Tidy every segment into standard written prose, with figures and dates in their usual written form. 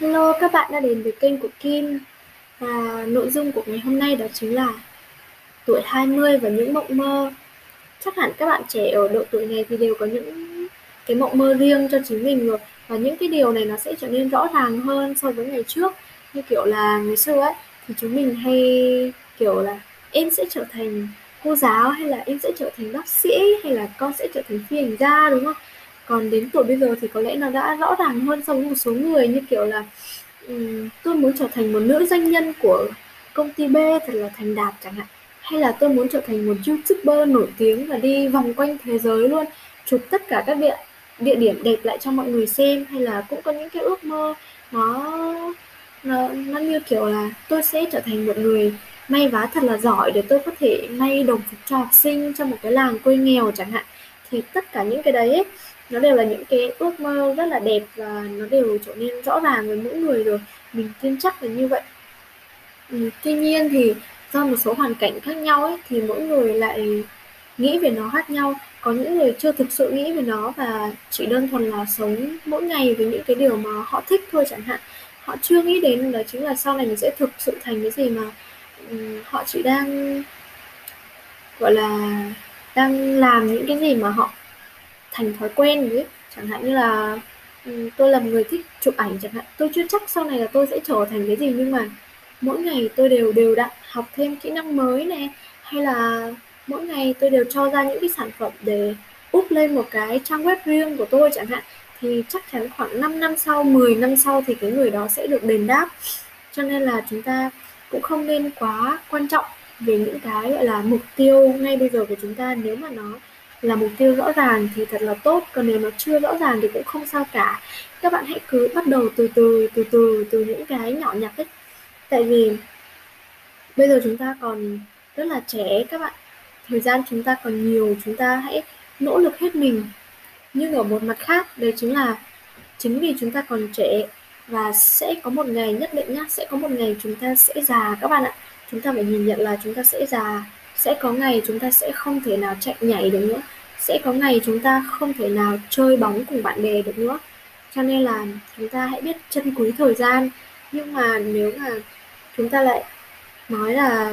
Hello, các bạn đã đến với kênh của Kim. Và nội dung của ngày hôm nay đó chính là tuổi 20 và những mộng mơ. Chắc hẳn các bạn trẻ ở độ tuổi này thì đều có những cái mộng mơ riêng cho chính mình rồi. Và những cái điều này nó sẽ trở nên rõ ràng hơn so với ngày trước. Như kiểu là ngày xưa ấy, thì chúng mình hay kiểu là em sẽ trở thành cô giáo, hay là em sẽ trở thành bác sĩ, hay là con sẽ trở thành phi hành gia, đúng không? Còn đến tuổi bây giờ thì có lẽ nó đã rõ ràng hơn so với một số người, như kiểu là tôi muốn trở thành một nữ doanh nhân của công ty B thật là thành đạt chẳng hạn. Hay là tôi muốn trở thành một YouTuber nổi tiếng và đi vòng quanh thế giới luôn, chụp tất cả các địa điểm đẹp lại cho mọi người xem. Hay là cũng có những cái ước mơ nó như kiểu là tôi sẽ trở thành một người may vá thật là giỏi để tôi có thể may đồng phục cho học sinh trong một cái làng quê nghèo chẳng hạn. Thì tất cả những cái đấy ấy, nó đều là những cái ước mơ rất là đẹp và nó đều trở nên rõ ràng với mỗi người rồi. Mình tin chắc là như vậy. Tuy nhiên thì do một số hoàn cảnh khác nhau ấy, thì mỗi người lại nghĩ về nó khác nhau. Có những người chưa thực sự nghĩ về nó và chỉ đơn thuần là sống mỗi ngày với những cái điều mà họ thích thôi chẳng hạn. Họ chưa nghĩ đến đó chính là sau này mình sẽ thực sự thành cái gì mà họ chỉ đang gọi là đang làm những cái gì mà họ thành thói quen đấy. Chẳng hạn như là tôi là một người thích chụp ảnh chẳng hạn. Tôi chưa chắc sau này là tôi sẽ trở thành cái gì, nhưng mà mỗi ngày tôi đều đều đặn học thêm kỹ năng mới này, hay là mỗi ngày tôi đều cho ra những cái sản phẩm để úp lên một cái trang web riêng của tôi chẳng hạn. Thì chắc chắn khoảng 5 năm sau, 10 năm sau thì cái người đó sẽ được đền đáp. Cho nên là chúng ta cũng không nên quá quan trọng về những cái gọi là mục tiêu ngay bây giờ của chúng ta. Nếu mà nó là mục tiêu rõ ràng thì thật là tốt, còn nếu nó chưa rõ ràng thì cũng không sao cả. Các bạn hãy cứ bắt đầu từ từ những cái nhỏ nhặt ấy. Tại vì bây giờ chúng ta còn rất là trẻ các bạn, thời gian chúng ta còn nhiều, chúng ta hãy nỗ lực hết mình. Nhưng ở một mặt khác, đấy chính là chính vì chúng ta còn trẻ và sẽ có một ngày nhất định nhá, sẽ có một ngày chúng ta sẽ già các bạn ạ. Chúng ta phải nhìn nhận là chúng ta sẽ già, sẽ có ngày chúng ta sẽ không thể nào chạy nhảy được nữa, sẽ có ngày chúng ta không thể nào chơi bóng cùng bạn bè được nữa. Cho nên là chúng ta hãy biết trân quý thời gian. Nhưng mà nếu mà chúng ta lại nói là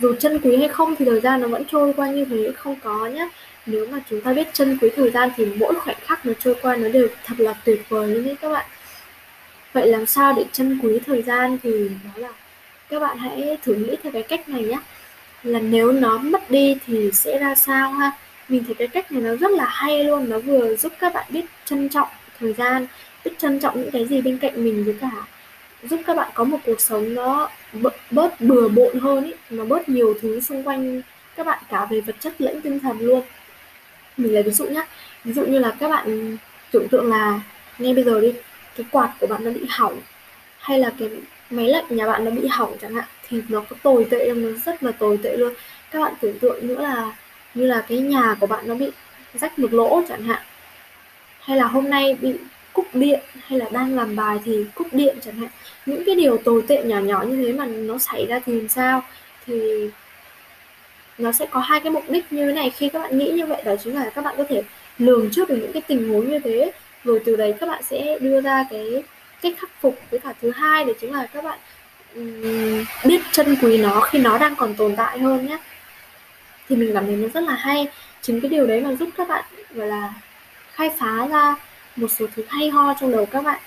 dù trân quý hay không thì thời gian nó vẫn trôi qua như thế, không có nhé. Nếu mà chúng ta biết trân quý thời gian thì mỗi khoảnh khắc nó trôi qua nó đều thật là tuyệt vời luôn đấy các bạn. Vậy làm sao để trân quý thời gian thì đó là các bạn hãy thử nghĩ theo cái cách này nhé, là nếu nó mất đi thì sẽ ra sao ha. Mình thấy cái cách này nó rất là hay luôn, nó vừa giúp các bạn biết trân trọng thời gian, biết trân trọng những cái gì bên cạnh mình, với cả giúp các bạn có một cuộc sống nó bớt bừa bộn hơn ý, nó bớt nhiều thứ xung quanh các bạn cả về vật chất lẫn tinh thần luôn. Mình lấy ví dụ nhé, ví dụ như là các bạn tưởng tượng là ngay bây giờ đi, cái quạt của bạn nó bị hỏng, hay là cái máy lạnh nhà bạn nó bị hỏng chẳng hạn, thì nó có tồi tệ, nó rất là tồi tệ luôn. Các bạn tưởng tượng nữa là như là cái nhà của bạn nó bị rách một lỗ chẳng hạn, hay là hôm nay bị cúp điện, hay là đang làm bài thì cúp điện chẳng hạn. Những cái điều tồi tệ nhỏ nhỏ như thế mà nó xảy ra thì làm sao? Thì nó sẽ có hai cái mục đích như thế này. Khi các bạn nghĩ như vậy đó chính là các bạn có thể lường trước được những cái tình huống như thế, rồi từ đấy các bạn sẽ đưa ra cái cách khắc phục. Với cả thứ hai đấy chính là các bạn biết trân quý nó khi nó đang còn tồn tại hơn nhé. Thì mình cảm thấy nó rất là hay. Chính cái điều đấy mà giúp các bạn gọi là khai phá ra một số thứ hay ho trong đầu các bạn.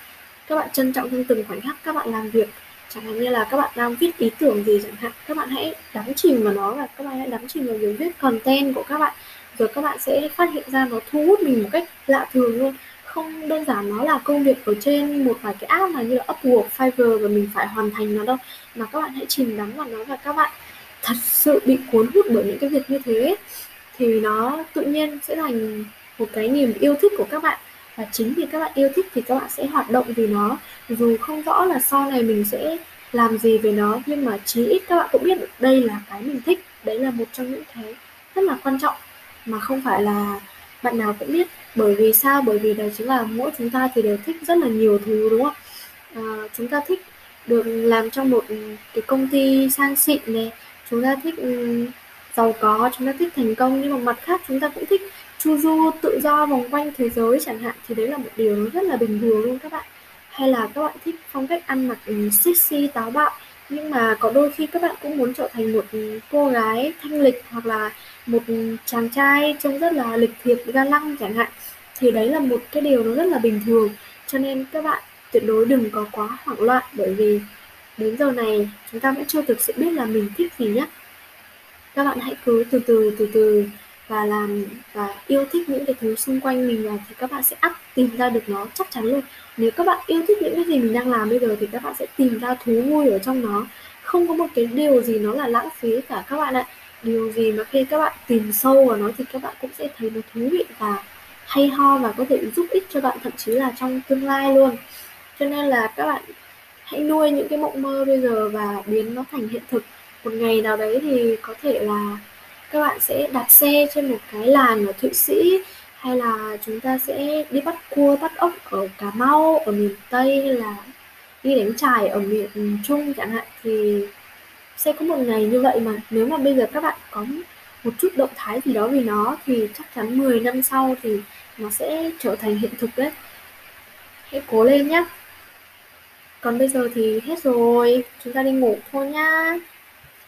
Các bạn trân trọng trong từng khoảnh khắc các bạn làm việc. Chẳng hạn như là các bạn đang viết ý tưởng gì chẳng hạn, các bạn hãy đắm chìm vào nó, và các bạn hãy đắm chìm vào việc viết content của các bạn. Rồi các bạn sẽ phát hiện ra nó thu hút mình một cách lạ thường luôn. Không đơn giản nó là công việc ở trên một vài cái app mà như là Upwork, Fiverr và mình phải hoàn thành nó đâu, mà các bạn hãy chìm đắm vào nó và các bạn thật sự bị cuốn hút bởi những cái việc như thế, thì nó tự nhiên sẽ thành một cái niềm yêu thích của các bạn. Và chính vì các bạn yêu thích thì các bạn sẽ hoạt động vì nó, dù không rõ là sau này mình sẽ làm gì về nó, nhưng mà chí ít các bạn cũng biết được đây là cái mình thích. Đấy là một trong những cái rất là quan trọng mà không phải là bạn nào cũng biết. Bởi vì sao? Bởi vì đó chính là mỗi chúng ta thì đều thích rất là nhiều thứ, đúng không? Chúng ta thích được làm trong một cái công ty sang xịn này, chúng ta thích giàu có, chúng ta thích thành công, nhưng mà mặt khác chúng ta cũng thích chu du tự do vòng quanh thế giới chẳng hạn. Thì đấy là một điều rất là bình thường luôn các bạn. hay là các bạn thích phong cách ăn mặc sexy táo bạo, nhưng mà có đôi khi các bạn cũng muốn trở thành một cô gái thanh lịch hoặc là một chàng trai trông rất là lịch thiệp, ga lăng chẳng hạn, thì đấy là một cái điều nó rất là bình thường. Cho nên các bạn tuyệt đối đừng có quá hoảng loạn, bởi vì đến giờ này chúng ta vẫn chưa thực sự biết là mình thích gì nhé. Các bạn hãy cứ từ từ và làm và yêu thích những cái thứ xung quanh mình làm, thì các bạn sẽ tìm ra được nó chắc chắn luôn. Nếu các bạn yêu thích những cái gì mình đang làm bây giờ thì các bạn sẽ tìm ra thú vui ở trong nó. Không có một cái điều gì nó là lãng phí cả các bạn ạ. Điều gì mà khi các bạn tìm sâu vào nó thì các bạn cũng sẽ thấy nó thú vị và hay ho, và có thể giúp ích cho bạn thậm chí là trong tương lai luôn. Cho nên là các bạn hãy nuôi những cái mộng mơ bây giờ và biến nó thành hiện thực. Một ngày nào đấy thì có thể là các bạn sẽ đạp xe trên một cái làn ở Thụy Sĩ, hay là chúng ta sẽ đi bắt cua, bắt ốc ở Cà Mau, ở miền Tây, hay là đi đánh chài ở miền Trung chẳng hạn. Thì sẽ có một ngày như vậy mà nếu mà bây giờ các bạn có một chút động thái gì đó vì nó thì chắc chắn 10 năm sau thì nó sẽ trở thành hiện thực đấy. Hãy cố lên nhé. Còn bây giờ thì hết rồi, chúng ta đi ngủ thôi nhá.